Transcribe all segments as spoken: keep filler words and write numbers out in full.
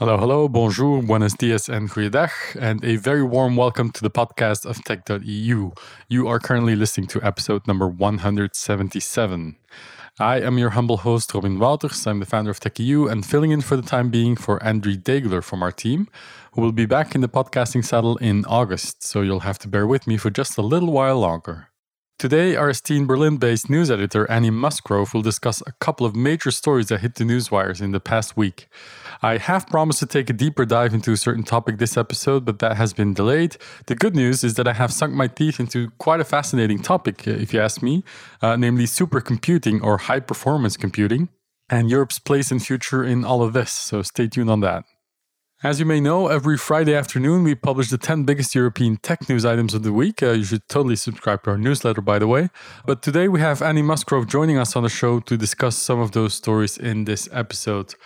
Hello, hello, bonjour, buenos dias, and goeiedag, and a very warm welcome to the podcast of tech dot e u. You are currently listening to episode number one hundred seventy-seven. I am your humble host, Robin Walters. I'm the founder of tech dot e u and filling in for the time being for André Daigler from our team, who will be back in the podcasting saddle in August, so you'll have to bear with me for just a little while longer. Today, our esteemed Berlin-based news editor, Annie Musgrove, will discuss a couple of major stories that hit the newswires in the past week. I have promised to take a deeper dive into a certain topic this episode, but that has been delayed. The good news is that I have sunk my teeth into quite a fascinating topic, if you ask me, uh, namely supercomputing or high-performance computing, and Europe's place and future in all of this, so stay tuned on that. As you may know, every Friday afternoon, we publish the ten biggest European tech news items of the week. Uh, you should totally subscribe to our newsletter, by the way. But today we have Annie Musgrove joining us on the show to discuss some of those stories in this episode.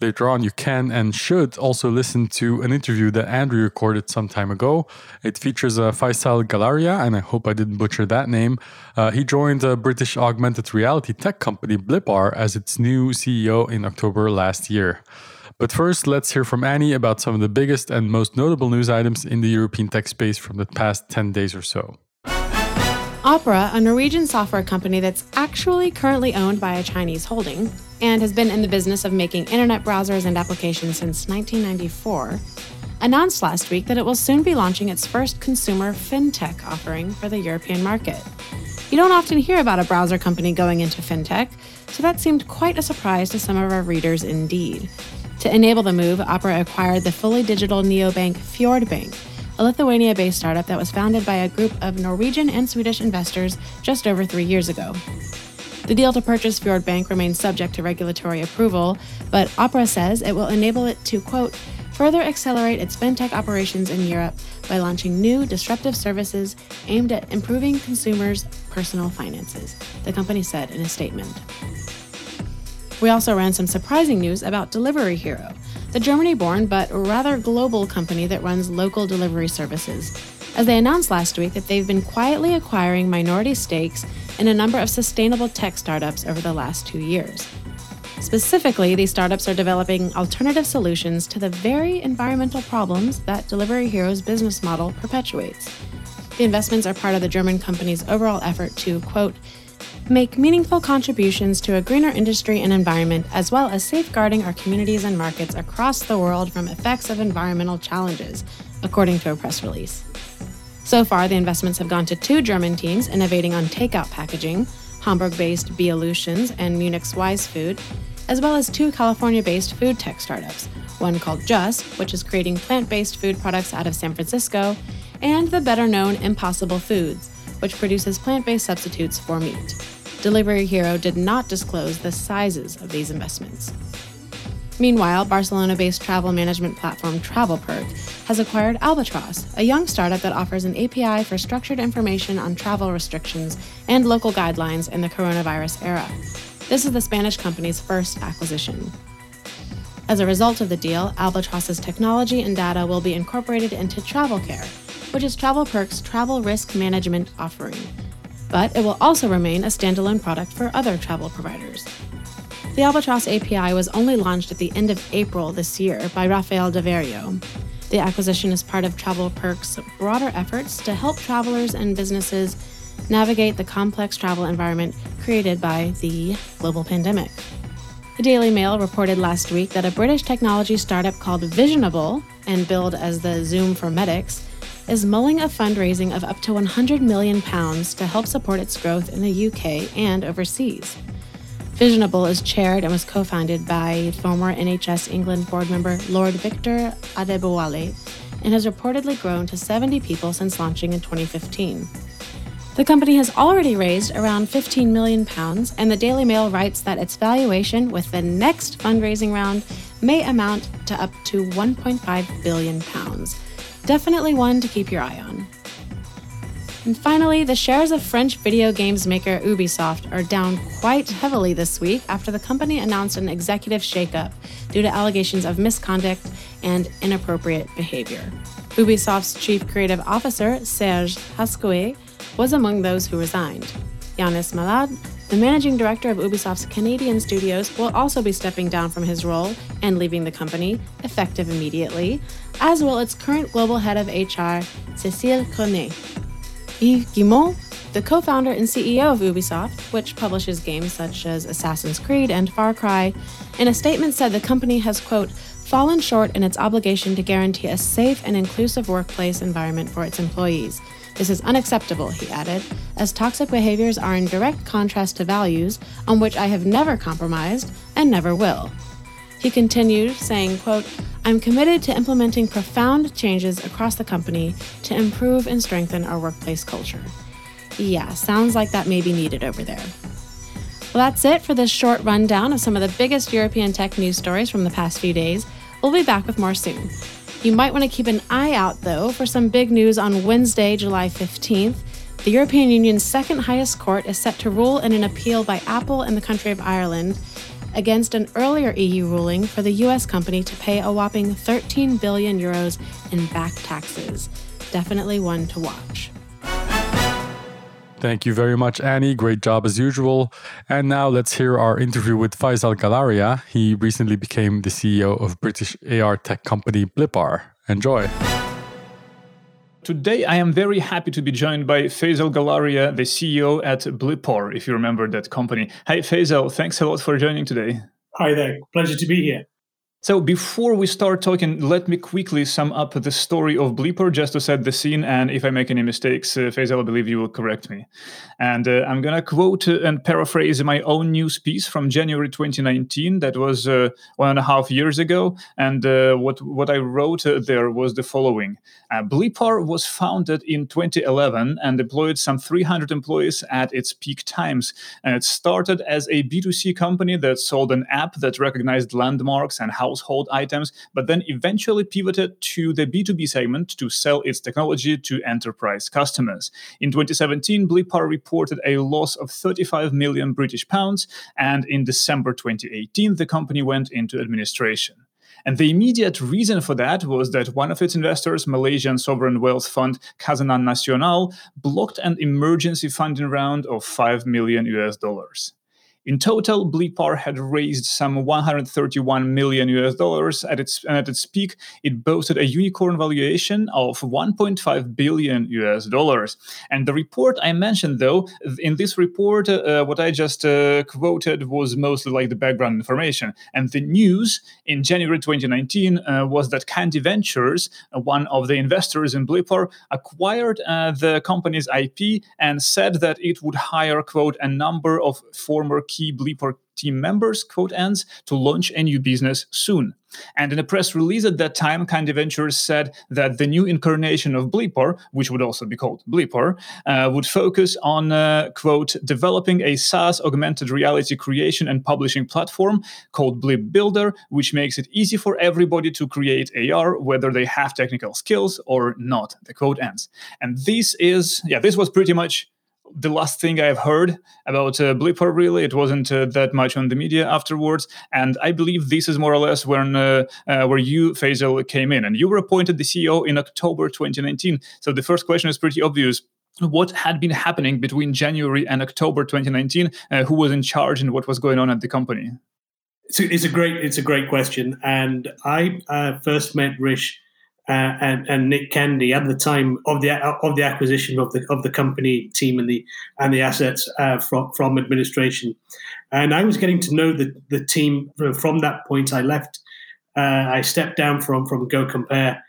Later on, you can and should also listen to an interview that Andrew recorded some time ago. It features uh, Faisal Galaria, and I hope I didn't butcher that name. Uh, he joined a British augmented reality tech company, Blippar, as its new C E O in October last year. But first, let's hear from Annie about some of the biggest and most notable news items in the European tech space from the past ten days or so. Opera, a Norwegian software company that's actually currently owned by a Chinese holding and has been in the business of making internet browsers and applications since nineteen ninety-four, announced last week that it will soon be launching its first consumer fintech offering for the European market. You don't often hear about a browser company going into fintech, so that seemed quite a surprise to some of our readers indeed. To enable the move, Opera acquired the fully digital neobank Fjord Bank, a Lithuania-based startup that was founded by a group of Norwegian and Swedish investors just over three years ago. The deal to purchase Fjord Bank remains subject to regulatory approval, but Opera says it will enable it to, quote, further accelerate its fintech operations in Europe by launching new disruptive services aimed at improving consumers' personal finances, the company said in a statement. We also ran some surprising news about Delivery Hero, the Germany-born but rather global company that runs local delivery services, as they announced last week that they've been quietly acquiring minority stakes in a number of sustainable tech startups over the last two years. Specifically, these startups are developing alternative solutions to the very environmental problems that Delivery Hero's business model perpetuates. The investments are part of the German company's overall effort to, quote, make meaningful contributions to a greener industry and environment, as well as safeguarding our communities and markets across the world from effects of environmental challenges, according to a press release. So far, the investments have gone to two German teams innovating on takeout packaging, Hamburg-based Biolutions and Munich's Wise Food, as well as two California-based food tech startups, one called Just, which is creating plant-based food products out of San Francisco, and the better-known Impossible Foods, which produces plant-based substitutes for meat. Delivery Hero did not disclose the sizes of these investments. Meanwhile, Barcelona-based travel management platform TravelPerk has acquired Albatross, a young startup that offers an A P I for structured information on travel restrictions and local guidelines in the coronavirus era. This is the Spanish company's first acquisition. As a result of the deal, Albatross's technology and data will be incorporated into TravelCare, which is TravelPerk's travel risk management offering. But it will also remain a standalone product for other travel providers. The Albatross A P I was only launched at the end of April this year by Rafael De Verio. The acquisition is part of TravelPerk's broader efforts to help travelers and businesses navigate the complex travel environment created by the global pandemic. The Daily Mail reported last week that a British technology startup called Visionable, and billed as the Zoom for Medics, is mulling a fundraising of up to one hundred million pounds to help support its growth in the U K and overseas. Visionable is chaired and was co-founded by former N H S England board member Lord Victor Adebowale and has reportedly grown to seventy people since launching in twenty fifteen. The company has already raised around fifteen million pounds, and the Daily Mail writes that its valuation with the next fundraising round may amount to up to one point five billion pounds. Definitely one to keep your eye on. And finally, the shares of French video games maker Ubisoft are down quite heavily this week after the company announced an executive shakeup due to allegations of misconduct and inappropriate behavior. Ubisoft's chief creative officer, Serge Hascoët, was among those who resigned. Yannis Malade, The managing director of Ubisoft's Canadian studios will also be stepping down from his role and leaving the company, effective immediately, as will its current global head of H R, Cécile Cornet. Yves Guillemot, the co-founder and C E O of Ubisoft, which publishes games such as Assassin's Creed and Far Cry, in a statement said the company has, quote, fallen short in its obligation to guarantee a safe and inclusive workplace environment for its employees. This is unacceptable, he added, as toxic behaviors are in direct contrast to values on which I have never compromised and never will. He continued, saying, quote, I'm committed to implementing profound changes across the company to improve and strengthen our workplace culture. Yeah, sounds like that may be needed over there. Well, that's it for this short rundown of some of the biggest European tech news stories from the past few days. We'll be back with more soon. You might want to keep an eye out, though, for some big news on Wednesday, July fifteenth. The European Union's second highest court is set to rule in an appeal by Apple and the country of Ireland against an earlier E U ruling for the U S company to pay a whopping thirteen billion euros in back taxes. Definitely one to watch. Thank you very much, Annie. Great job as usual. And now let's hear our interview with Faisal Galaria. He recently became the C E O of British A R tech company Blippar. Enjoy. Today, I am very happy to be joined by Faisal Galaria, the C E O at Blippar, if you remember that company. Hi, Faisal. Thanks a lot for joining today. Hi there. Pleasure to be here. So before we start talking, let me quickly sum up the story of Blippar just to set the scene. And if I make any mistakes, uh, Faisal, I believe you will correct me. And uh, I'm going to quote and paraphrase my own news piece from January twenty nineteen. That was uh, one and a half years ago. And uh, what, what I wrote uh, there was the following. Uh, Blippar was founded in twenty eleven and employed some three hundred employees at its peak times. And it started as a B two C company that sold an app that recognized landmarks and how household items, but then eventually pivoted to the B two B segment to sell its technology to enterprise customers. In twenty seventeen, Blippar reported a loss of thirty-five million British pounds, and in December twenty eighteen, the company went into administration. And the immediate reason for that was that one of its investors, Malaysian sovereign wealth fund Khazanah Nasional, blocked an emergency funding round of five million US dollars. In total, Blippar had raised some one hundred thirty-one million US dollars at its, and at its peak, it boasted a unicorn valuation of one point five billion US dollars. And the report I mentioned, though, in this report, uh, what I just uh, quoted was mostly like the background information. And the news in January twenty nineteen uh, was that Candy Ventures, uh, one of the investors in Blippar, acquired uh, the company's I P and said that it would hire, quote, a number of former key Blippar team members, quote ends, to launch a new business soon. And in a press release at that time, Candy Ventures said that the new incarnation of Blippar, which would also be called Blippar, uh, would focus on, uh, quote, developing a SaaS augmented reality creation and publishing platform called Blip Builder, which makes it easy for everybody to create A R, whether they have technical skills or not, the quote ends. And this is, yeah, this was pretty much the last thing I've heard about uh, Blippar, really. It wasn't uh, that much on the media afterwards. And I believe this is more or less when uh, uh, where you, Faisal, came in. And you were appointed the C E O in October twenty nineteen. So the first question is pretty obvious. What had been happening between January and October twenty nineteen? Uh, who was in charge and what was going on at the company? So it's a great, it's a great question. And I uh, first met Rish Uh, and, and Nick Candy at the time of the of the acquisition of the of the company team and the and the assets uh, from from administration, and I was getting to know the the team from that point. I left, uh, I stepped down from from GoCompare,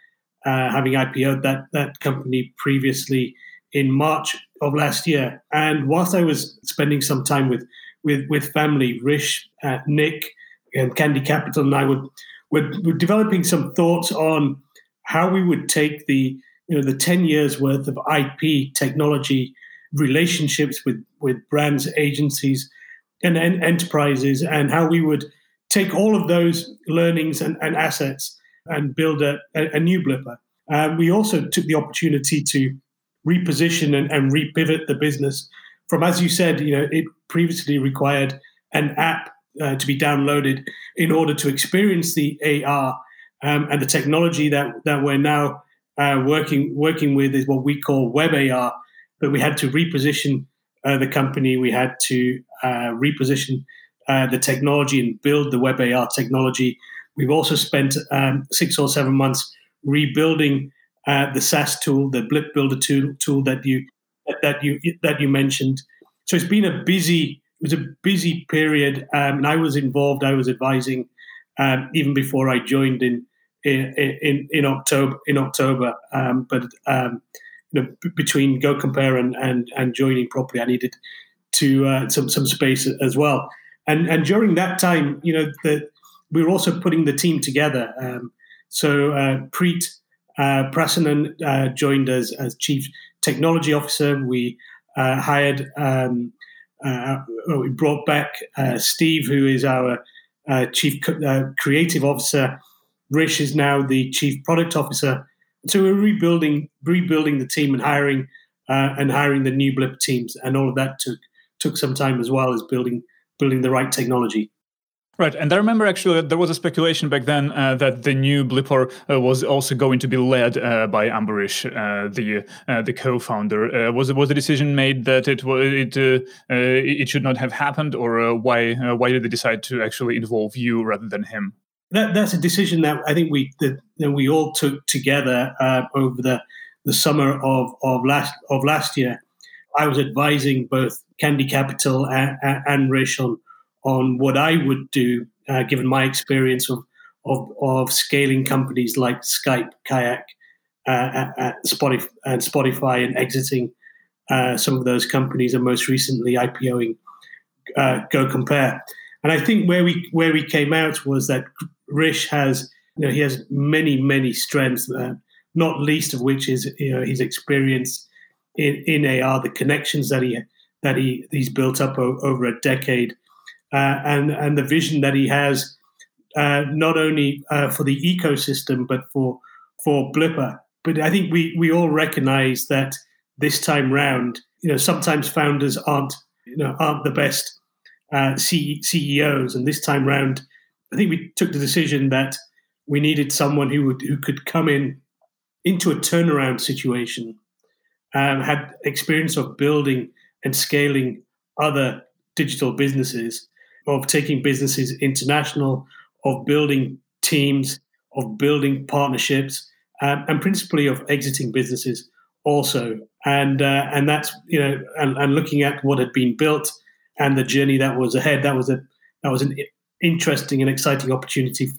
uh, having I P O'd that that company previously in March of last year. And whilst I was spending some time with with with family, Rish, uh, Nick, and Candy Capital, and I would were, were developing some thoughts on how we would take the you know the ten years worth of I P, technology, relationships with, with brands, agencies, and, and enterprises, and how we would take all of those learnings and, and assets and build a, a, a new Blippar. Uh, we also took the opportunity to reposition and, and repivot the business from, as you said, you know, it previously required an app uh, to be downloaded in order to experience the A R. Um, and the technology that, that we're now uh, working working with is what we call WebAR, but we had to reposition uh, the company, we had to uh, reposition uh, the technology and build the WebAR technology. We've also spent um, six or seven months rebuilding uh, the SaaS tool, the Blip Builder tool, tool that you that you that you mentioned. So it's been a busy it was a busy period, um, and I was involved. I was advising um, even before I joined in in in, in October. In October, um, but um, you know, b- between GoCompare and, and and joining properly, I needed to uh, some some space as well. And and during that time, you know, the we were also putting the team together. Um, so uh, Preet uh, Prasannan uh, joined us as Chief Technology Officer. We uh, hired, um, uh, we brought back uh, Steve, who is our uh, Chief Co- uh, Creative Officer. Rish is now the Chief Product Officer. So we're rebuilding, rebuilding the team and hiring, uh, and hiring the new Blip teams, and all of that took took some time, as well as building building the right technology. Right. And I remember actually there was a speculation back then uh, that the new Blippar uh, was also going to be led uh, by Ambarish, uh, the uh, the co-founder. Uh, was was the decision made that it it uh, uh, it should not have happened, or uh, why uh, why did they decide to actually involve you rather than him? That that's a decision that I think we that, that we all took together uh, over the, the summer of of last of last year. I was advising both Candy Capital and, and Rish on on what I would do, uh, given my experience of, of of scaling companies like Skype, Kayak, uh, at, at Spotify, and Spotify, and exiting uh, some of those companies, and most recently IPOing uh, GoCompare. And I think where we where we came out was that Rish has, you know, he has many many strengths, uh, not least of which is, you know, his experience in, in A R, the connections that he that he he's built up o- over a decade. Uh, and and the vision that he has, uh, not only uh, for the ecosystem but for for Blippar. But I think we we all recognise that this time round, you know, sometimes founders aren't you know aren't the best uh, C E Os, and this time round, I think we took the decision that we needed someone who would who could come in into a turnaround situation, um, had experience of building and scaling other digital businesses, of taking businesses international, of building teams, of building partnerships, um, and principally of exiting businesses also. And uh, and that's, you know, and, and looking at what had been built and the journey that was ahead, that was a that was an interesting and exciting opportunity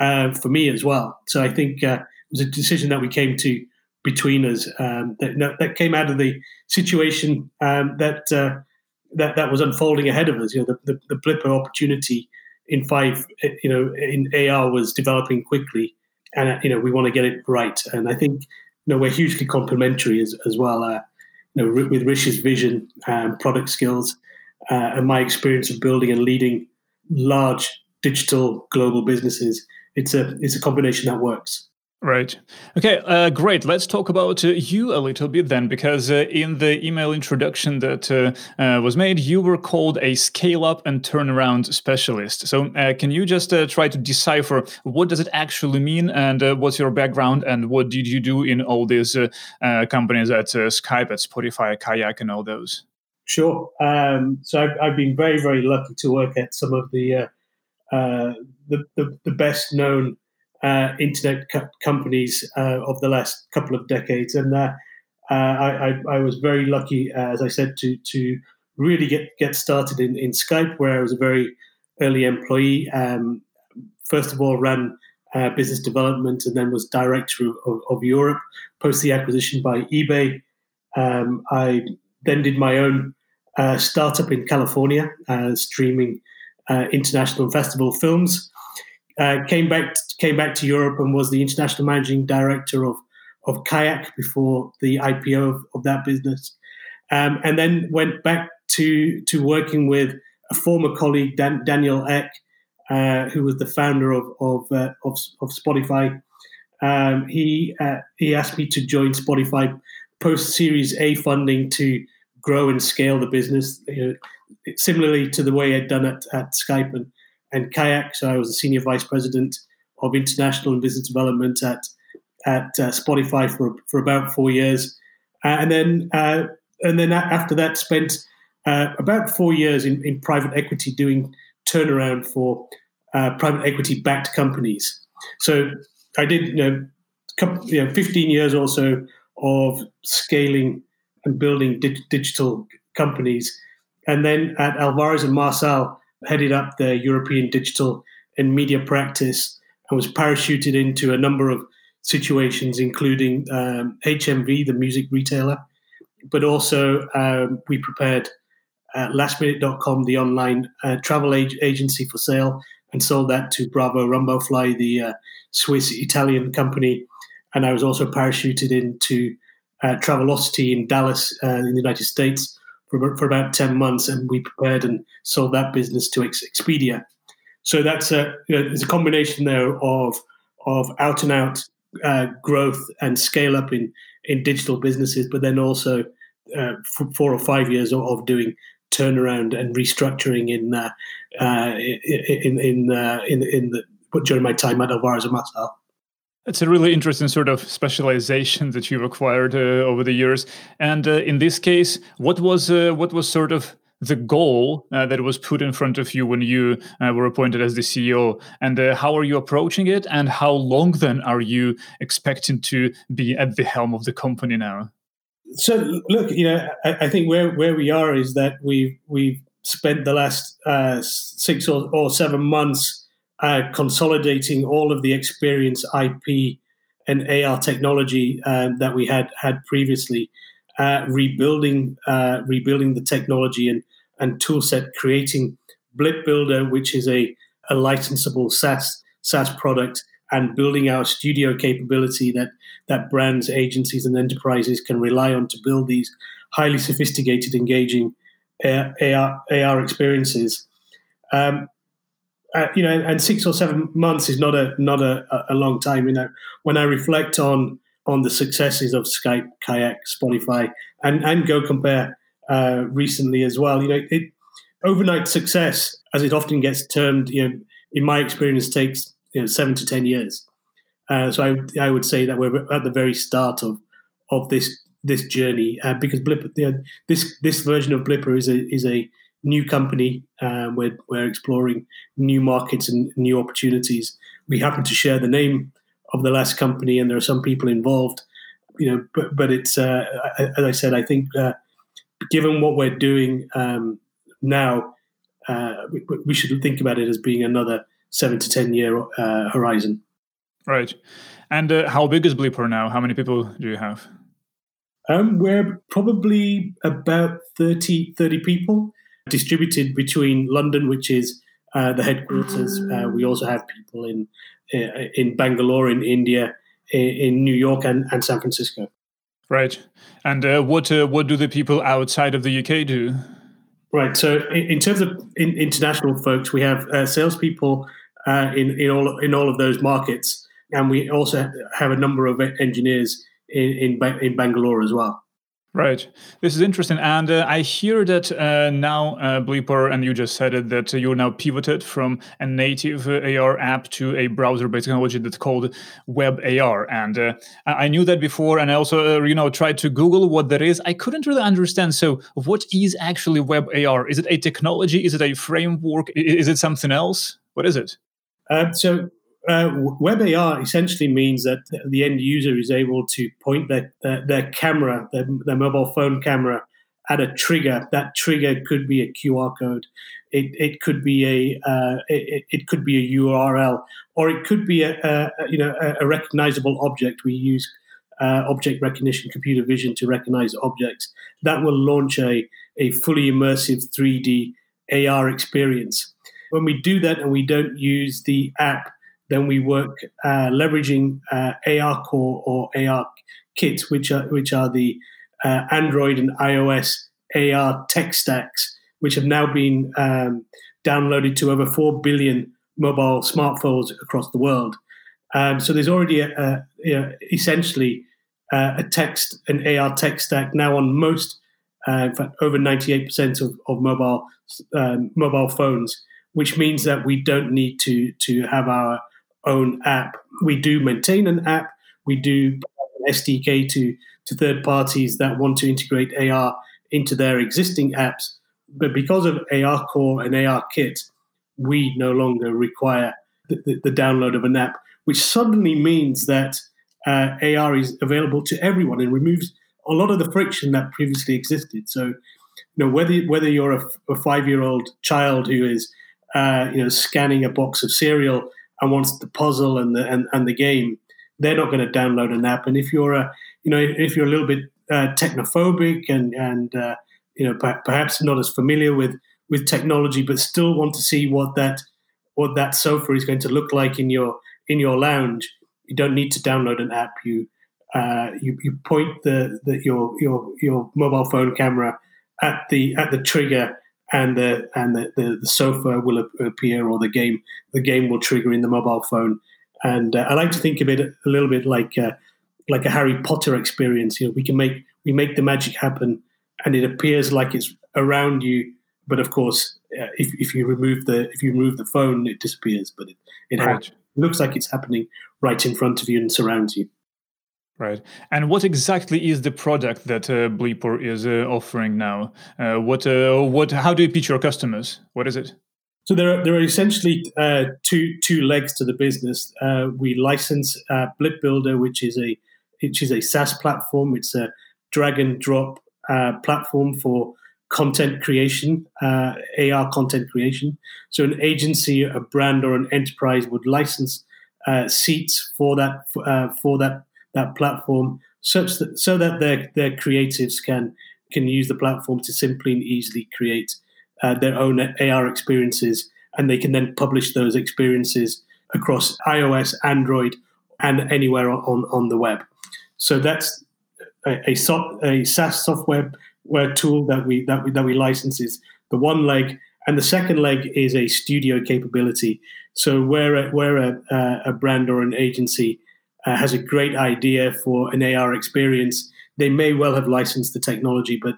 uh, for me as well. So I think uh, it was a decision that we came to between us, um, that that came out of the situation um, that. Uh, that that was unfolding ahead of us. You know, the, the, the Blippar opportunity in five, you know, in A R was developing quickly, and, you know, we want to get it right. And I think, you know, we're hugely complementary as, as well, uh, you know, with Rish's vision, um, product skills, uh, and my experience of building and leading large digital global businesses. It's a, it's a combination that works. Right. Okay, uh, great. Let's talk about uh, you a little bit then, because uh, in the email introduction that uh, uh, was made, you were called a scale-up and turnaround specialist. So uh, can you just uh, try to decipher what does it actually mean, and uh, what's your background, and what did you do in all these uh, uh, companies at uh, Skype, at Spotify, Kayak, and all those? Sure. Um, so I've, I've been very, very lucky to work at some of the uh, uh, the, the, the best-known Uh, internet co- companies uh, of the last couple of decades, and uh, uh, I, I, I was very lucky, uh, as I said, to to really get, get started in, in Skype, where I was a very early employee. Um, first of all, ran uh, business development, and then was director of, of Europe post the acquisition by eBay. Um, I then did my own uh, startup in California, uh, streaming uh, international and festival films. Uh, came back came back to Europe and was the international managing director of, of Kayak before the I P O of, of that business, um, and then went back to to working with a former colleague, Dan, Daniel Eck, uh, who was the founder of of uh, of, of Spotify. Um, he uh, he asked me to join Spotify post Series A funding to grow and scale the business, you know, similarly to the way I'd done it at Skype and. and Kayak. So I was the Senior Vice President of International and Business Development at at uh, Spotify for for about four years, uh, and then uh, and then after that spent uh, about four years in, in private equity doing turnaround for uh, private equity-backed companies. So I did you know, couple, you know, fifteen years or so of scaling and building dig- digital companies. And then at Alvarez and Marsal, headed up their European digital and media practice and was parachuted into a number of situations, including um, H M V, the music retailer, but also um, we prepared uh, last minute dot com, the online uh, travel ag- agency for sale, and sold that to Bravo Rumbofly, the uh, Swiss-Italian company. And I was also parachuted into uh, Travelocity in Dallas uh, in the United States for, for about ten months, and we prepared and sold that business to Ex- Expedia. So that's a, you know, there's a combination there of of out-and-out uh, growth and scale-up in, in digital businesses, but then also uh, f- four or five years of doing turnaround and restructuring in uh, uh, in in uh, in in the during my time at Alvarez and Marsal. It's a really interesting sort of specialization that you've acquired uh, over the years. And uh, in this case, what was uh, what was sort of the goal uh, that was put in front of you when you uh, were appointed as the C E O, and uh, how are you approaching it, and how long then are you expecting to be at the helm of the company now? So look, you know, I, I think where, where we are is that we've, we've spent the last uh, six or, or seven months uh, consolidating all of the experience, I P and A R technology uh, that we had had previously. Uh, rebuilding, uh, rebuilding the technology and and toolset, creating Blip Builder, which is a, a licensable SaaS SaaS product, and building our studio capability that that brands, agencies, and enterprises can rely on to build these highly sophisticated, engaging A R A R experiences. Um, uh, you know, and six or seven months is not a not a, a long time. You know, when I reflect on. on the successes of Skype, Kayak, Spotify, and, and GoCompare uh, recently as well. You know, it, overnight success, as it often gets termed, you know, in my experience, takes you know seven to ten years. Uh, so I, I would say that we're at the very start of of this this journey uh, because Blippar, you know, this this version of Blippar is a is a new company. Uh, we're we're exploring new markets and new opportunities. We happen to share the name of the last company, and there are some people involved, you know, but, but it's, uh, as I said, I think uh, given what we're doing um, now, uh, we, we should think about it as being another seven to ten year uh, horizon. Right. And uh, how big is Blippar now? How many people do you have? Um, we're probably about thirty, thirty people distributed between London, which is uh, the headquarters. Uh, we also have people in in Bangalore, in India, in New York, and, and San Francisco. Right. And uh, what uh, what do the people outside of the U K do? Right. So in, in terms of in, international folks, we have uh, salespeople uh, in in all in all of those markets, and we also have a number of engineers in in, ba- in Bangalore as well. Right. This is interesting. And uh, I hear that uh, now uh, Blippar, and you just said it, that you're now pivoted from a native uh, A R app to a browser-based technology that's called WebAR. And uh, I knew that before, and I also, uh, you know, tried to Google what that is. I couldn't really understand. So what is actually WebAR? Is it a technology? Is it a framework? Is it something else? What is it? Uh, so uh, WebAR essentially means that the end user is able to point their their, their camera, their, their mobile phone camera, at a trigger. That trigger could be a Q R code, it it could be a uh, it, it could be a U R L, or it could be a, a you know a, a recognizable object. We use uh, object recognition, computer vision to recognize objects. That will launch a a fully immersive three D A R experience. When we do that and we don't use the app, then we work uh, leveraging uh, A R Core or A R Kits, which are which are the uh, Android and iOS A R tech stacks, which have now been um, downloaded to over four billion mobile smartphones across the world. Um, so there's already a, a, you know, essentially uh, a text, an A R tech stack now on most, uh, in fact, over ninety-eight percent of, of mobile um, mobile phones, which means that we don't need to to have our own app. We do maintain an app. We do an S D K to, to third parties that want to integrate A R into their existing apps, But because of A R Core and A R Kit, we no longer require the, the, the download of an app, which suddenly means that uh, A R is available to everyone and removes a lot of the friction that previously existed. So, you know, whether whether you're a, a five-year-old child who is, uh, you know, scanning a box of cereal and wants the puzzle and the and, and the game, they're not going to download an app. And if you're a, you know, if you're a little bit uh, technophobic and and uh, you know, per- perhaps not as familiar with with technology, but still want to see what that what that sofa is going to look like in your in your lounge, you don't need to download an app. You Uh, you, you point the, the your your your mobile phone camera at the at the trigger, and the and the, the, the sofa will appear, or the game the game will trigger in the mobile phone. And uh, I like to think of it a little bit like a, like a Harry Potter experience. You know, we can make we make the magic happen, and it appears like it's around you. But of course, uh, if if you remove the if you remove the phone, it disappears. But it it, right. ha- it looks like it's happening right in front of you and surrounds you. Right. And what exactly is the product that uh, Blippar is uh, offering now? Uh, what? Uh, what? How do you pitch your customers? What is it? So there are there are essentially uh, two two legs to the business. Uh, we license uh, Blip Builder, which is a which is a SaaS platform. It's a drag and drop uh, platform for content creation, uh, A R content creation. So an agency, a brand, or an enterprise would license uh, seats for that uh, for that. that platform, such that so that their their creatives can can use the platform to simply and easily create uh, their own A R experiences, and they can then publish those experiences across iOS, Android, and anywhere on, on the web. So that's a, a, so, a SaaS software where tool that we that we that we license is the one leg, and the second leg is a studio capability. So where a, where a, a brand or an agency Uh, has a great idea for an A R experience, they may well have licensed the technology, but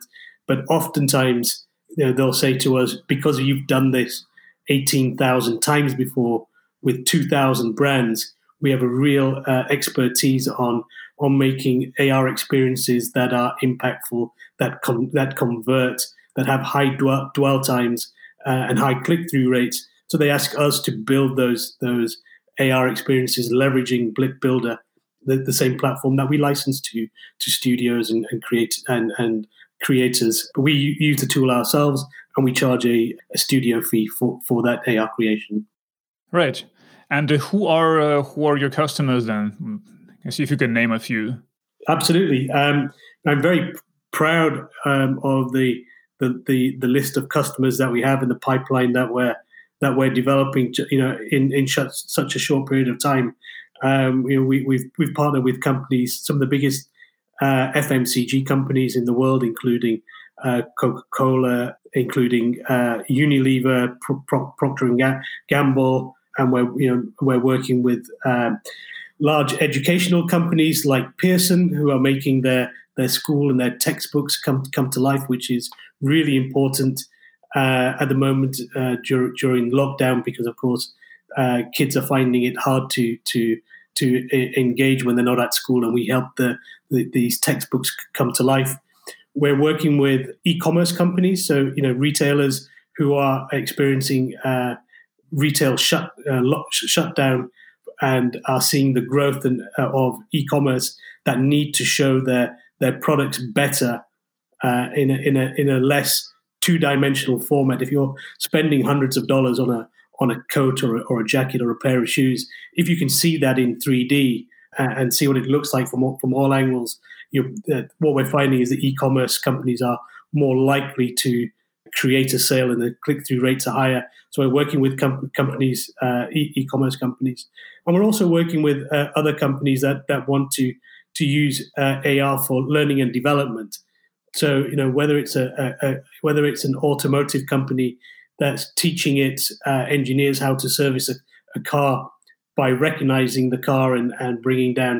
but oftentimes, you know, they'll say to us, because you've done this eighteen thousand times before with two thousand brands, we have a real uh, expertise on on making A R experiences that are impactful, that com- that convert, that have high dwell, dwell times uh, and high click-through rates. So they ask us to build those those A R experiences, leveraging Blip Builder, the, the same platform that we license to to studios and, and create and, and creators. But we use the tool ourselves, and we charge a, a studio fee for, for that A R creation. Right. And who are uh, who are your customers then? I see if you can name a few. Absolutely. Um, I'm very proud um, of the, the the the list of customers that we have in the pipeline that we're. that we're developing, you know, in, in such a short period of time. Um, you know, we, we've we've partnered with companies, some of the biggest uh, F M C G companies in the world, including uh, Coca-Cola, including uh, Unilever, Pro- Pro- Procter and Gamble, and we're you know we're working with um, large educational companies like Pearson, who are making their their school and their textbooks come come to life, which is really important. Uh, at the moment, uh, dur- during lockdown, because of course uh, kids are finding it hard to to to e- engage when they're not at school, and we help the, the these textbooks come to life. We're working with e-commerce companies, so you know retailers who are experiencing uh, retail shut uh, lock, shutdown and are seeing the growth in, uh, of e-commerce that need to show their their products better uh, in a, in a in a less two-dimensional format. If you're spending hundreds of dollars on a on a coat or a, or a jacket or a pair of shoes, if you can see that in three D uh, and see what it looks like from all, from all angles, you uh, what we're finding is that e-commerce companies are more likely to create a sale, and the click-through rates are higher. So we're working with com- companies, uh, e- e-commerce companies, and we're also working with uh, other companies that that want to to use uh, A R for learning and development. So you know whether it's a, a, a whether it's an automotive company that's teaching its uh, engineers how to service a, a car by recognizing the car and, and bringing down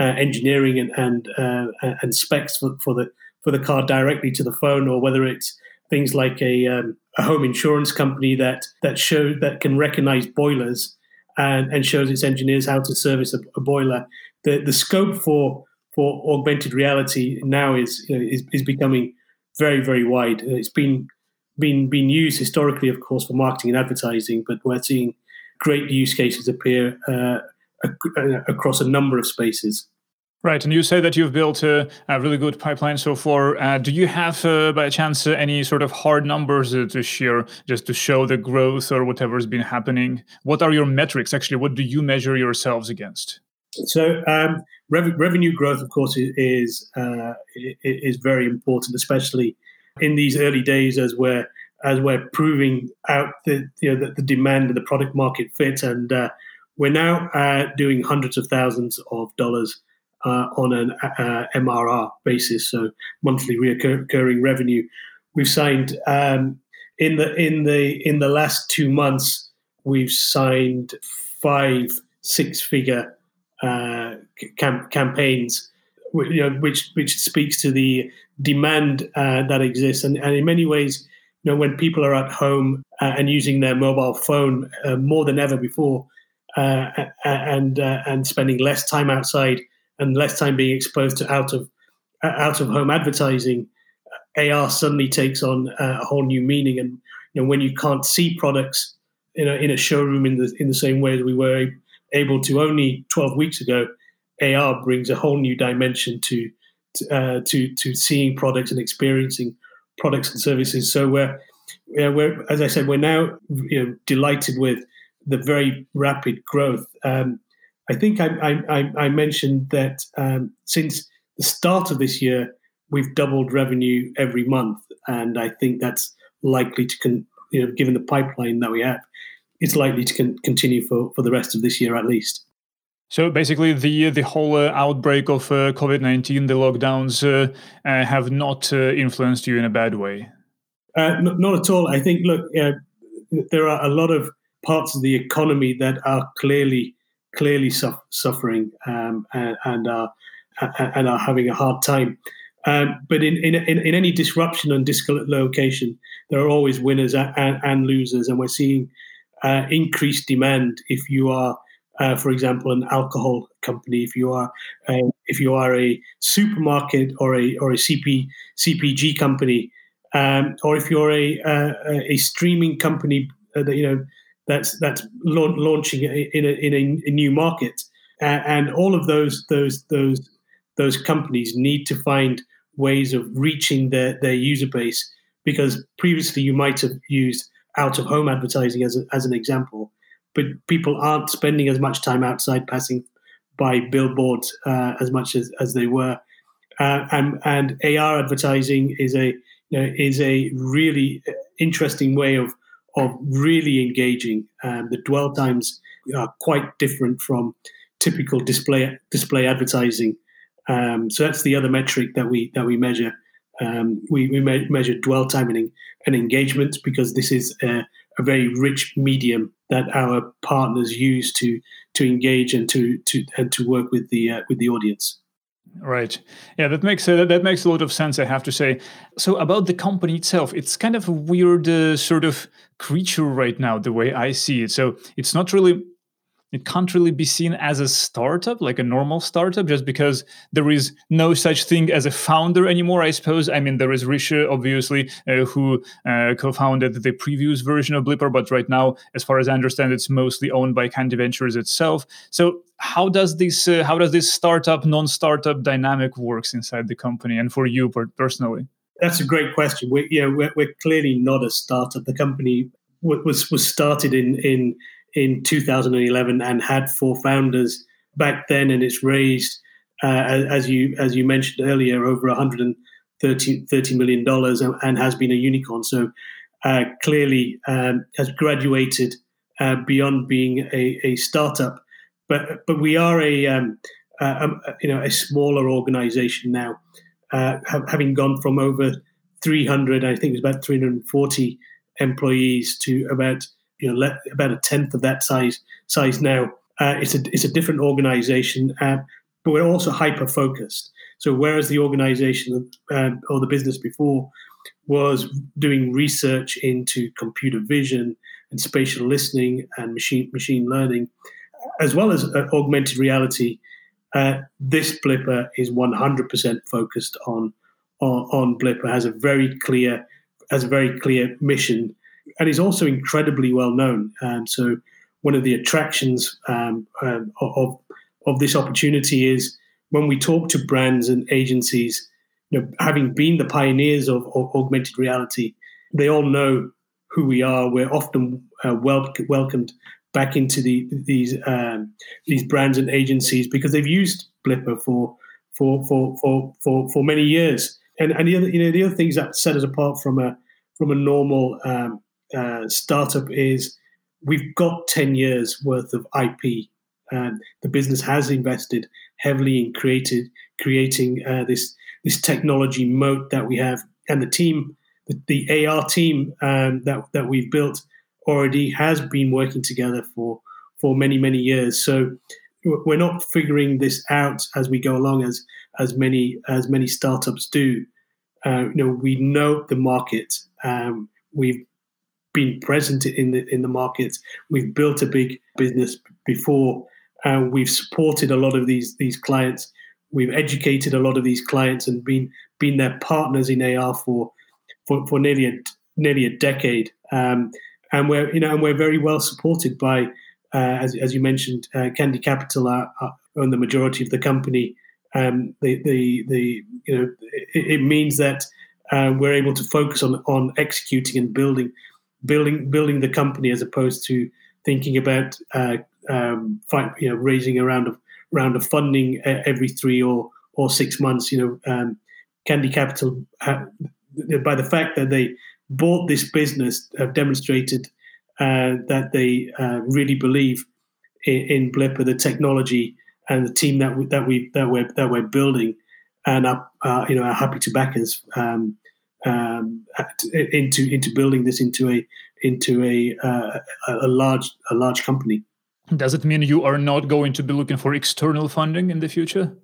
uh, engineering and and, uh, and specs for, for the for the car directly to the phone, or whether it's things like a, um, a home insurance company that that show that can recognize boilers and, and shows its engineers how to service a, a boiler. The the scope for For augmented reality now is, you know, is is becoming very, very wide. It's been been been used historically, of course, for marketing and advertising, but we're seeing great use cases appear uh, ac- across a number of spaces. Right, and you say that you've built a, a really good pipeline so far. Uh, do you have, uh, by chance, uh, any sort of hard numbers uh, to share, just to show the growth or whatever's been happening? What are your metrics, actually? What do you measure yourselves against? So um, rev- revenue growth, of course, is uh, is very important, especially in these early days as we're as we're proving out the you know the, the demand and the product market fit. And uh, we're now uh, doing hundreds of thousands of dollars Uh, on an uh, M R R basis, so monthly recurring revenue. We've signed um, in the in the in the last two months. We've signed five six figure uh, camp- campaigns, you know, which which speaks to the demand uh, that exists. And, and in many ways, you know, when people are at home uh, and using their mobile phone uh, more than ever before, uh, and uh, and spending less time outside. And less time being exposed to out of out of home advertising, A R suddenly takes on a whole new meaning. And you know, when you can't see products, you know, in a showroom in the in the same way as we were able to only twelve weeks ago, A R brings a whole new dimension to to uh, to, to seeing products and experiencing products and services. So we're we're as I said, we're now you know, delighted with the very rapid growth. Um, I think I, I, I mentioned that um, since the start of this year, we've doubled revenue every month, and I think that's likely to, con- you know, given the pipeline that we have, it's likely to con- continue for, for the rest of this year at least. So basically, the the whole uh, outbreak of uh, COVID nineteen, the lockdowns, uh, uh, have not uh, influenced you in a bad way. Uh, n- not at all. I think look, uh, there are a lot of parts of the economy that are clearly. clearly su- suffering um, and, and, are, and are having a hard time. Um, but in, in, in any disruption and dislocation, there are always winners and, and losers. And we're seeing uh, increased demand if you are, uh, for example, an alcohol company, if you are a, if you are a supermarket or a or a C P, C P G company, um, or if you're a, a, a streaming company that, you know, That's that's la- launching in a in a, a new market, uh, and all of those those those those companies need to find ways of reaching their, their user base, because previously you might have used out of home advertising as a, as an example, but people aren't spending as much time outside, passing by billboards uh, as much as, as they were, uh, and and A R advertising is a you know, is a really interesting way of. of really engaging. Um, the dwell times are quite different from typical display display advertising. Um, so that's the other metric that we that we measure. Um, we we me- measure dwell time and, and engagement, because this is a, a very rich medium that our partners use to to engage and to to and to work with the uh, with the audience. Right. Yeah, that makes uh, that makes a lot of sense, I have to say. So about the company itself, it's kind of a weird uh, sort of creature right now, the way I see it. So it's not really, it can't really be seen as a startup, like a normal startup, just because there is no such thing as a founder anymore, I suppose. I mean, there is Rish, obviously, uh, who uh, co-founded the previous version of Blippar, but right now, as far as I understand, it's mostly owned by Candy Ventures itself. So how does this uh, how does this startup, non-startup dynamic works inside the company and for you personally? That's a great question. We're, yeah, we're, we're clearly not a startup. The company w- was was started in in. in two thousand eleven and had four founders back then, and it's raised, uh, as you as you mentioned earlier, over one hundred thirty million dollars and, and has been a unicorn. So uh, clearly um, has graduated uh, beyond being a, a startup. But but we are a, um, a, a you know a smaller organization now, uh, having gone from over three hundred, I think it was about three hundred forty employees to about You know, let, about a tenth of that size size now. Uh, it's a it's a different organization, uh, but we're also hyper focused. So whereas the organization uh, or the business before was doing research into computer vision and spatial listening and machine machine learning, as well as uh, augmented reality, uh, this Blippar is one hundred percent focused on on, on Blippar. Has a very clear has a very clear mission, and is also incredibly well known. And so one of the attractions um, um, of of this opportunity is when we talk to brands and agencies, you know, having been the pioneers of, of augmented reality, they all know who we are. We're often uh, wel- welcomed back into the these um, these brands and agencies because they've used Blippar for for for for for, for many years. And and the other you know the other things that set us apart from a from a normal um, uh, startup is we've got ten years worth of I P. And the business has invested heavily in created creating uh, this this technology moat that we have, and the team, the, the A R team um, that that we've built already has been working together for for many many years. So we're not figuring this out as we go along, as as many as many startups do. Uh, you know, we know the market. Um, we've been present in the in the market. We've built a big business before. Uh, we've supported a lot of these these clients. We've educated a lot of these clients and been been their partners in A R for for, for nearly a nearly a decade. Um, and we're you know and we're very well supported by uh, as as you mentioned, uh, Candy Capital are, are own the majority of the company. Um, the the the you know it, it means that uh, we're able to focus on on executing and building building building the company as opposed to thinking about uh, um, fight, you know, raising a round of round of funding every three or, or six months. You know, um, Candy Capital, uh, by the fact that they bought this business, have demonstrated uh, that they uh, really believe in, in Blippar, the technology, and the team that we, that we that we're that we're building, and are uh, you know are happy to back us um, um, into into building this into a into a uh, a large a large company. Does it mean you are not going to be looking for external funding in the future?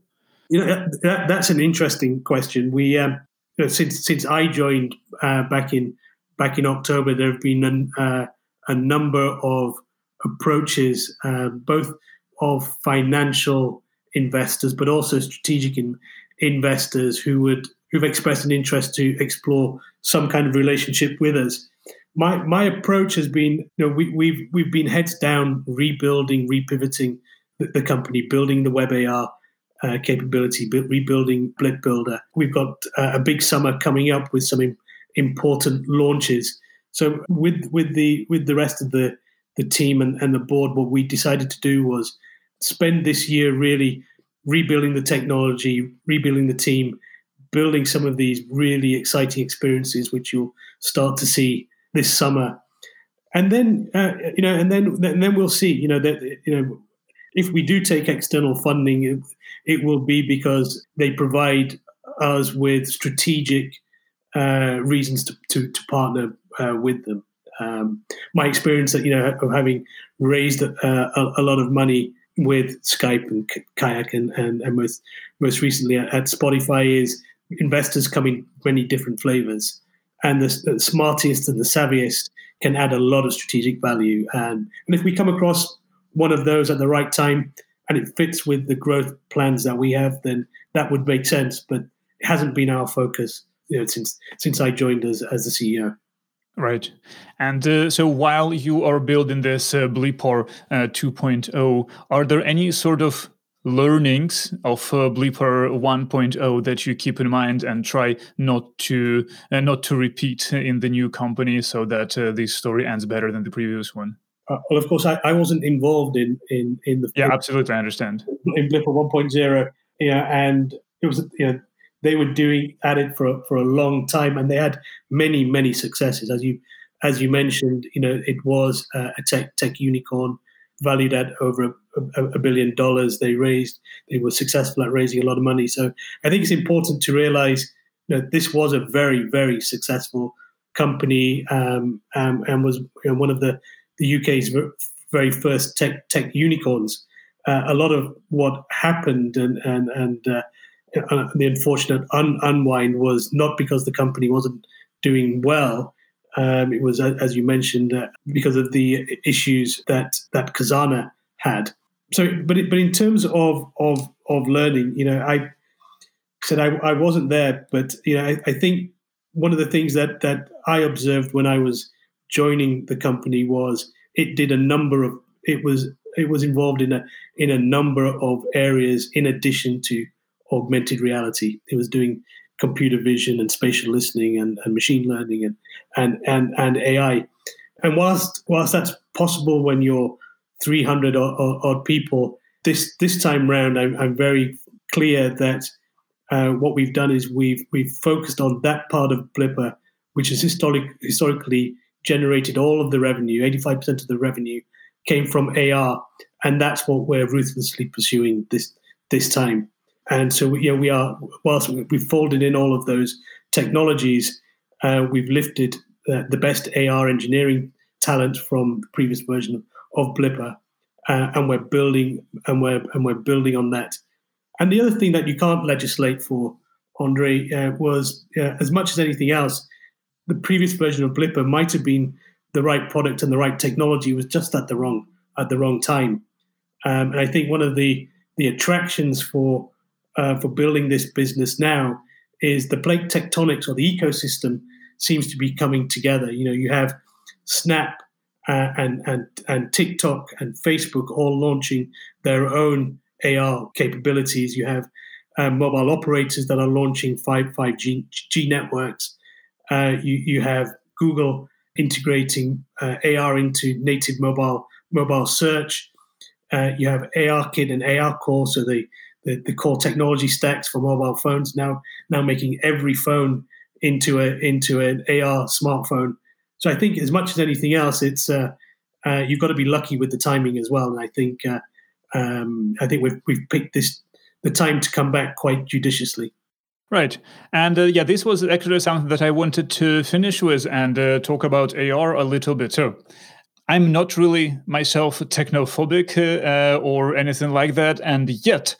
You know, that, that's an interesting question. We um, you know, since since I joined uh, back in back in October, there have been an, uh, a number of approaches, uh, both of financial investors, but also strategic in, investors who would who've expressed an interest to explore some kind of relationship with us. My my approach has been, you know, we, we've we've been heads down, rebuilding, repivoting the, the company, building the WebAR uh, capability, bu- rebuilding Blip Builder. We've got uh, a big summer coming up with some im- important launches. So with with the with the rest of the the team and, and the board, what we decided to do was spend this year really rebuilding the technology, rebuilding the team, building some of these really exciting experiences, which you'll start to see this summer, and then uh, you know, and then and then we'll see. You know that you know, if we do take external funding, it, it will be because they provide us with strategic uh, reasons to to, to partner uh, with them. Um, my experience that you know of having raised uh, a, a lot of money with Skype and Kayak and and, and most most recently at, at Spotify is investors come in many different flavors. And the smartest and the savviest can add a lot of strategic value. And, and if we come across one of those at the right time and it fits with the growth plans that we have, then that would make sense. But it hasn't been our focus, you know, since since I joined as, as the C E O. Right. And uh, so while you are building this uh, Blippar uh, two point oh, are there any sort of learnings of uh, Blippar one point oh that you keep in mind and try not to uh, not to repeat in the new company so that uh, this story ends better than the previous one? Uh, well, of course, I, I wasn't involved in in in the yeah, absolutely, I understand in Blippar one point oh, yeah, and it was you know they were doing at it for for a long time, and they had many many successes as you as you mentioned. You know, it was uh, a tech tech unicorn valued at over a a billion dollars. They raised, they were successful at raising a lot of money. So I think it's important to realize that this was a very, very successful company um, um, and was you know, one of the, the U K's very first tech tech unicorns. Uh, a lot of what happened and and, and uh, uh, the unfortunate un- unwind was not because the company wasn't doing well. Um, it was, as you mentioned, uh, because of the issues that, that Kazana had. So, but it, but in terms of, of of learning, you know, I said I, I wasn't there, but you know, I, I think one of the things that that I observed when I was joining the company was it did a number of it was it was involved in a in a number of areas in addition to augmented reality. It was doing computer vision and spatial listening and, and machine learning and, and and and A I. And whilst whilst that's possible when you're three hundred odd, odd people, this this time round I'm, I'm very clear that uh, what we've done is we've we've focused on that part of Blippar, which has historic, historically generated all of the revenue. eighty-five percent of the revenue came from A R, and that's what we're ruthlessly pursuing this this time. And so, yeah, we are. Whilst we've folded in all of those technologies, uh, we've lifted uh, the best A R engineering talent from the previous version of, of Blippar, uh, and we're building and we're and we're building on that. And the other thing that you can't legislate for, Andre, uh, was uh, as much as anything else, the previous version of Blippar might have been the right product and the right technology. It was just at the wrong at the wrong time. Um, and I think one of the the attractions for Uh, for building this business now is the plate tectonics, or the ecosystem seems to be coming together. You know, you have Snap uh, and and and TikTok and Facebook all launching their own A R capabilities. You have uh, mobile operators that are launching five G networks. Uh, you you have Google integrating uh, A R into native mobile mobile search. Uh, you have ARKit and A R Core, so the The, the core technology stacks for mobile phones now now making every phone into a into an A R smartphone. So I think as much as anything else, it's uh, uh, you've got to be lucky with the timing as well. And I think uh, um, I think we've we've picked this the time to come back quite judiciously. Right. And uh, yeah, this was actually something that I wanted to finish with and uh, talk about A R a little bit too. I'm not really myself technophobic uh, or anything like that, and yet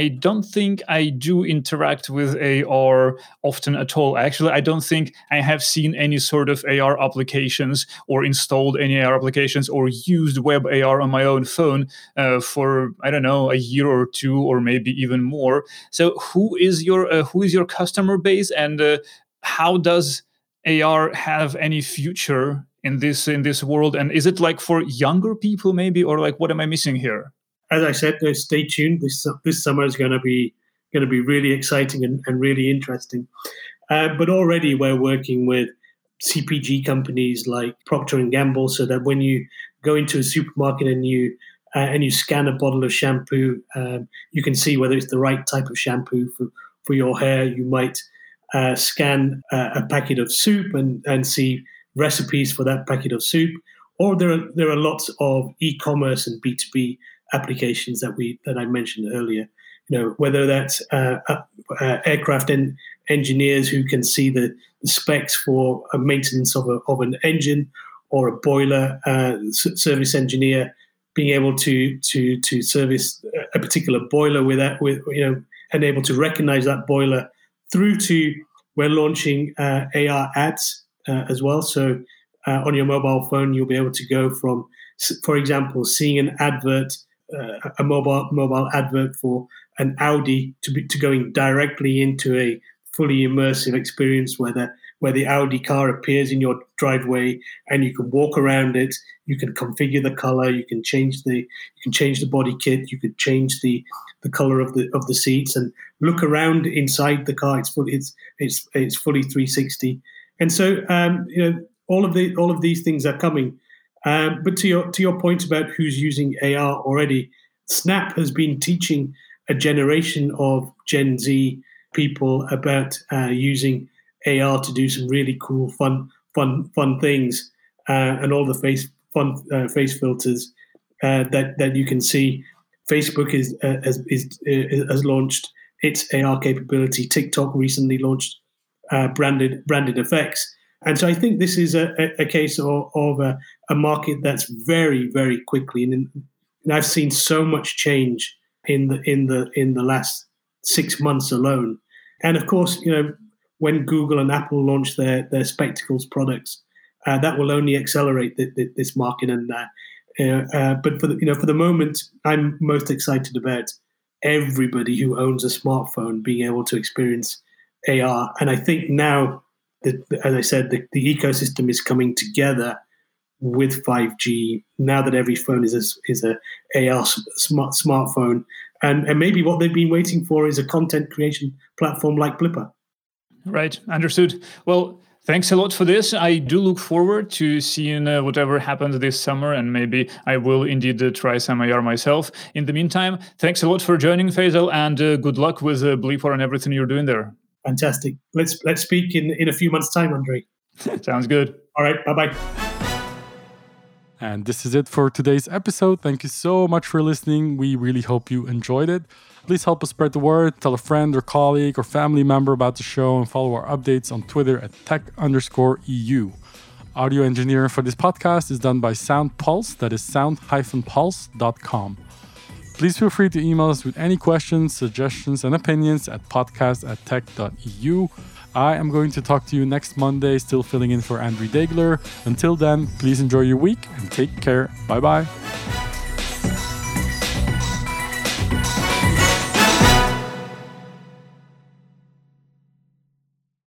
I don't think I do interact with A R often at all. Actually, I don't think I have seen any sort of A R applications or installed any A R applications or used WebAR on my own phone uh, for, I don't know, a year or two or maybe even more. So who is your uh, who is your customer base, and uh, how does A R have any future in this in this world, and is it like for younger people maybe, or like what am I missing here? As I said, stay tuned. This this summer is going to be going to be really exciting and, and really interesting. Uh, but already we're working with C P G companies like Procter and Gamble, so that when you go into a supermarket and you uh, and you scan a bottle of shampoo, um, you can see whether it's the right type of shampoo for for your hair. You might uh, scan uh, a packet of soup and and see recipes for that packet of soup, or there are there are lots of e-commerce and B two B applications that we that I mentioned earlier. You know, whether that's uh, uh, aircraft en- engineers who can see the specs for a maintenance of a, of an engine, or a boiler uh, service engineer being able to to to service a particular boiler with that with you know and able to recognize that boiler, through to we're launching uh, A R ads. Uh, as well. So uh, on your mobile phone, you'll be able to go from, for example, seeing an advert, uh, a mobile mobile advert for an Audi, to be, to going directly into a fully immersive experience where the, where the Audi car appears in your driveway and you can walk around it, you can configure the color, you can change the you can change the body kit, you could change the the color of the of the seats and look around inside the car. It's fully, it's it's it's fully three sixty. And so, um, you know, all of the all of these things are coming. Um, but to your to your point about who's using A R already, Snap has been teaching a generation of Gen Z people about uh, using A R to do some really cool, fun, fun, fun things, uh, and all the face fun uh, face filters uh, that that you can see. Facebook is uh, has, is uh, has launched its A R capability. TikTok recently launched Uh, branded branded effects, and so I think this is a, a, a case of, of a, a market that's very very quickly, and, in, and I've seen so much change in the in the in the last six months alone. And of course, you know, when Google and Apple launch their their Spectacles products, uh, that will only accelerate the, the, this market. And uh, uh, uh, but for the, you know for the moment, I'm most excited about everybody who owns a smartphone being able to experience A R, and I think now the, as I said, the, the ecosystem is coming together with five G now that every phone is a, is a AR smart smartphone, and and maybe what they've been waiting for is a content creation platform like Blippar. Right, understood. Well, thanks a lot for this. I do look forward to seeing uh, whatever happens this summer, and maybe I will indeed uh, try some A R myself. In the meantime, thanks a lot for joining, Faisal, and uh, good luck with uh, Blippar and everything you're doing there. Fantastic. Let's let's speak in, in a few months' time, André. Sounds good. All right, bye-bye. And this is it for today's episode. Thank you so much for listening. We really hope you enjoyed it. Please help us spread the word. Tell a friend or colleague or family member about the show, and follow our updates on Twitter at tech underscore EU. Audio engineering for this podcast is done by Sound Pulse. That is sound dash pulse dot com. Please feel free to email us with any questions, suggestions, and opinions at podcast at tech.eu. I am going to talk to you next Monday, still filling in for André Daigler. Until then, please enjoy your week and take care. Bye-bye.